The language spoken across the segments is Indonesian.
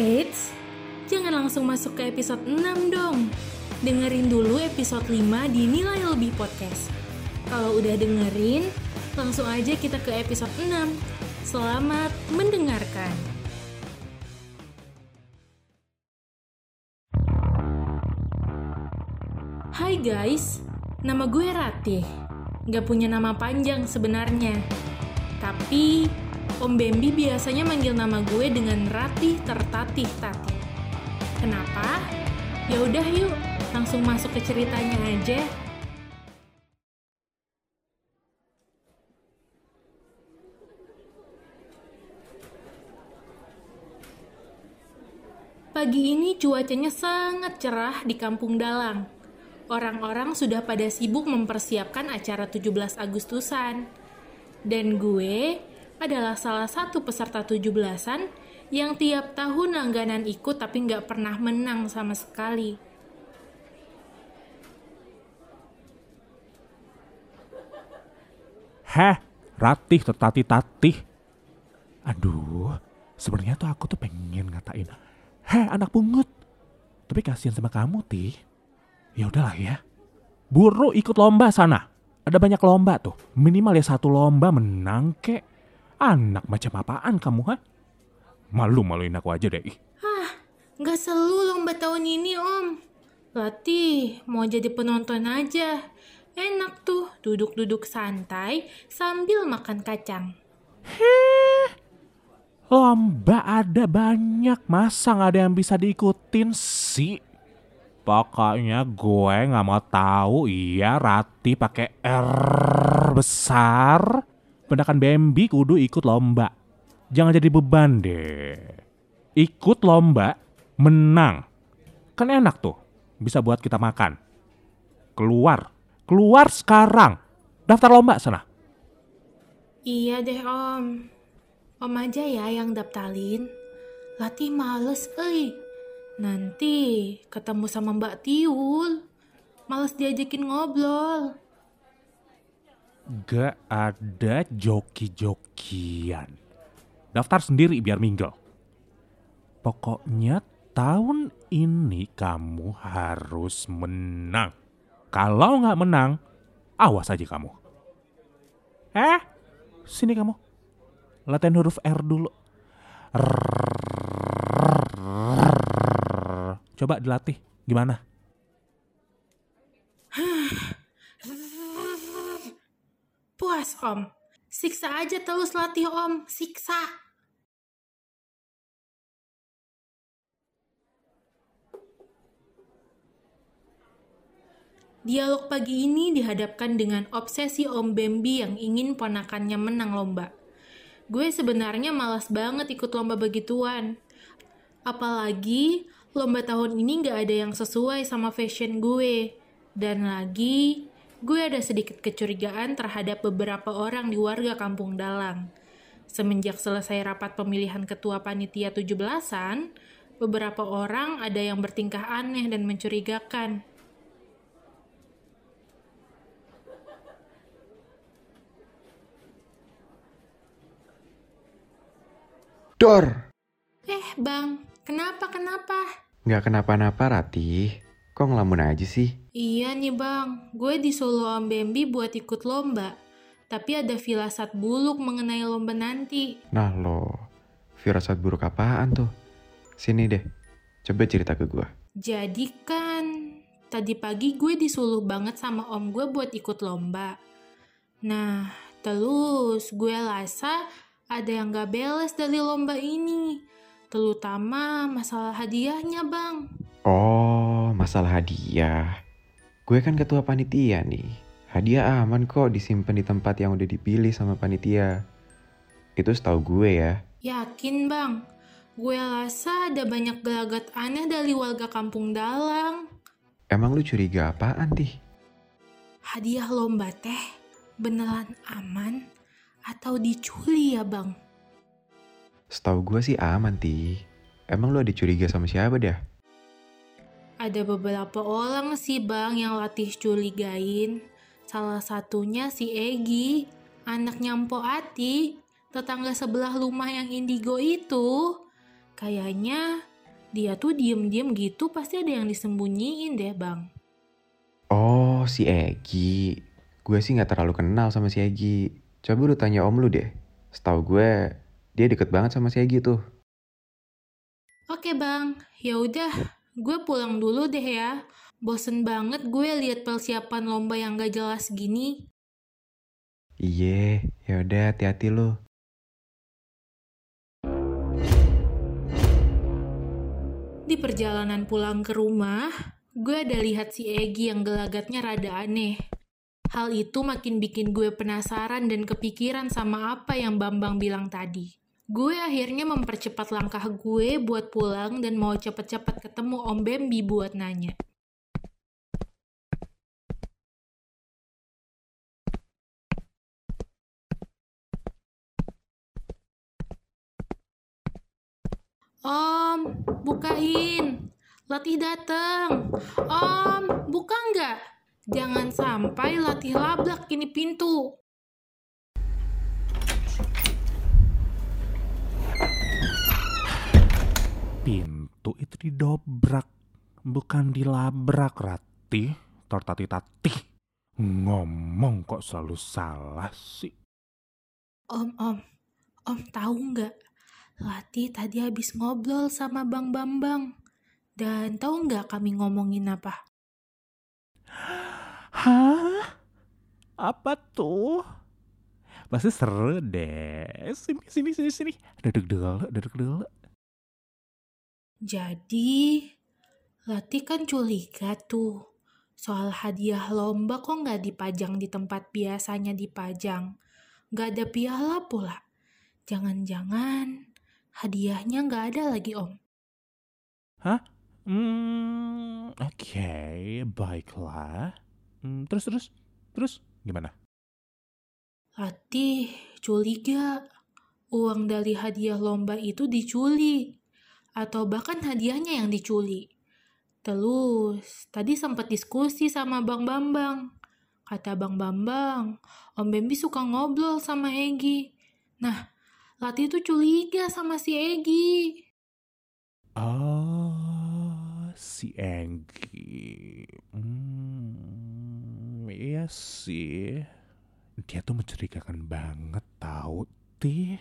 Eits, jangan langsung masuk ke episode 6 dong. Dengerin dulu episode 5 di Nilai Lebih Podcast. Kalau udah dengerin, langsung aja kita ke episode 6. Selamat mendengarkan. Hai guys, nama gue Ratih. Gak punya nama panjang sebenarnya. Tapi Om Bemby biasanya manggil nama gue dengan Ratih tertatih-tatih. Kenapa? Ya udah yuk, langsung masuk ke ceritanya aja. Pagi ini cuacanya sangat cerah di Kampung Dalang. Orang-orang sudah pada sibuk mempersiapkan acara 17 Agustusan. Dan gue adalah salah satu peserta 17-an yang tiap tahun langganan ikut tapi nggak pernah menang sama sekali. Heh, Ratih tertatih-tatih. Aduh, sebenarnya tuh aku tuh pengen ngatain, heh anak pungut. Tapi kasihan sama kamu, Tih. Ya udahlah ya. Buru ikut lomba sana. Ada banyak lomba tuh. Minimal ya 1 lomba menang kek. Anak macam apaan kamu, ha? Malu-maluin aku aja deh. Hah, gak selalu lomba tahun ini, Om. Ratih, mau jadi penonton aja. Enak tuh, duduk-duduk santai sambil makan kacang. Heh, lomba ada banyak, masa gak ada yang bisa diikutin sih? Pokoknya gue gak mau tahu. Iya, Ratih pakai R besar. Pendakan Bemby kudu ikut lomba. Jangan jadi beban deh. Ikut lomba, menang. Kan enak tuh, bisa buat kita makan. Keluar sekarang. Daftar lomba sana. Iya deh Om aja ya yang daftarin. Ratih males nanti ketemu sama Mbak Tiul, males diajakin ngobrol. Gak ada joki-jokian. Daftar sendiri biar minggel. Pokoknya tahun ini kamu harus menang. Kalau nggak menang, awas aja kamu. Sini kamu. Latihan huruf R dulu. Coba dilatih, gimana? Puas, Om. Siksa aja terus latih, Om. Siksa. Dialog pagi ini dihadapkan dengan obsesi Om Bemby yang ingin ponakannya menang lomba. Gue sebenarnya malas banget ikut lomba begituan. Apalagi lomba tahun ini gak ada yang sesuai sama fashion gue. Dan lagi, gue ada sedikit kecurigaan terhadap beberapa orang di warga Kampung Dalang. Semenjak selesai rapat pemilihan ketua panitia 17-an, beberapa orang ada yang bertingkah aneh dan mencurigakan. Dor. Bang, kenapa? Gak kenapa-napa, Ratih. Kok ngelamun aja sih? Iya nih, Bang. Gue disuruh Om Bemby buat ikut lomba. Tapi ada firasat buruk mengenai lomba nanti. Nah loh, firasat buruk apaan tuh? Sini deh, coba cerita ke gue. Jadi kan, tadi pagi gue disuruh banget sama om gue buat ikut lomba. Nah, terus gue rasa ada yang gak beres dari lomba ini, terutama masalah hadiahnya, Bang. Oh, masalah hadiah. Gue kan ketua panitia nih. Hadiah aman kok disimpan di tempat yang udah dipilih sama panitia. Itu setahu gue ya. Yakin, Bang? Gue rasa ada banyak gelagat aneh dari warga Kampung Dalang. Emang lu curiga apaan, Tih? Hadiah lomba teh beneran aman? Atau dicuri ya, Bang? Setahu gue sih aman, Tih. Emang lu ada curiga sama siapa dah? Ada beberapa orang sih, Bang, yang Ratih curigain. Salah satunya si Egi, anaknya Mpo Ati, tetangga sebelah rumah yang indigo itu. Kayaknya Dia tuh diem-diem gitu pasti ada yang disembunyiin deh, Bang. Oh, si Egi. Gue sih gak terlalu kenal sama si Egi. Coba lu tanya om lu deh. Setahu gue, dia deket banget sama si Egi tuh. Oke, Bang. Yaudah, gue pulang dulu deh ya. Bosen banget gue lihat persiapan lomba yang gak jelas gini. Iye, yaudah hati-hati lu. Di perjalanan pulang ke rumah, gue ada lihat si Egi yang gelagatnya rada aneh. Hal itu makin bikin gue penasaran dan kepikiran sama apa yang Bambang bilang tadi. Gue akhirnya mempercepat langkah gue buat pulang dan mau cepet-cepet ketemu Om Bemby buat nanya. Om, bukain. Ratih dateng. Om, buka nggak? Jangan sampai Ratih lablak ini pintu. Pintu itu didobrak, bukan dilabrak, Ratih. Tortati-tatih. Ngomong kok selalu salah sih. Om tahu nggak? Ratih tadi habis ngobrol sama Bang Bambang. Dan tahu nggak kami ngomongin apa? Hah? Apa tuh? Pasti seru deh. Sini. Duduk dulu. Jadi, Ratih kan curiga tuh. Soal hadiah lomba kok nggak dipajang di tempat biasanya dipajang. Nggak ada piala pula. Jangan-jangan hadiahnya nggak ada lagi, Om. Hah? Oke, baiklah. Terus gimana? Ratih curiga uang dari hadiah lomba itu dicuri. Atau bahkan hadiahnya yang dicuri. Terus, tadi sempat diskusi sama Bang Bambang. Kata Bang Bambang, Om Bemby suka ngobrol sama Egi. Nah, Ratih itu curiga sama si Egi. Oh, si Egi. Iya sih. Dia tuh mencurigakan banget tau, Tih.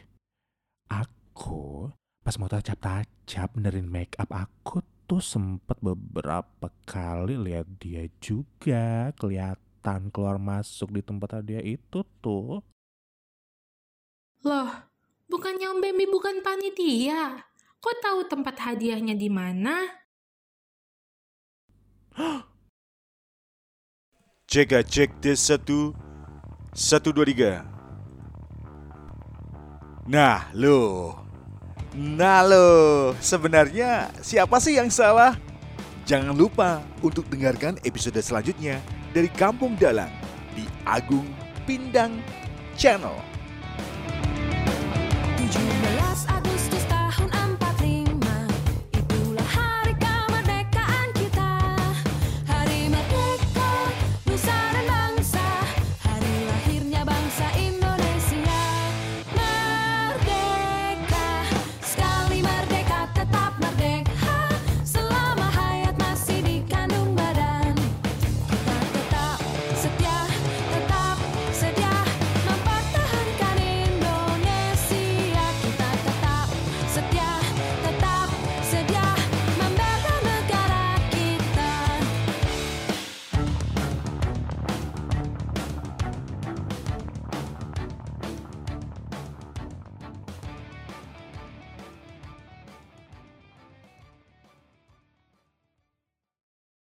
Aku pas mau tacap-tacap benerin make up aku tuh sempet beberapa kali lihat dia juga kelihatan keluar masuk di tempat dia itu tuh. Loh, bukannya Om Bemby bukan panitia. Kok tahu tempat hadiahnya di mana? Cek tes 1, 1, 2, 3. Nah lo, sebenarnya siapa sih yang salah? Jangan lupa untuk dengarkan episode selanjutnya dari Kampung Dalang di Agung Pindang Channel. 17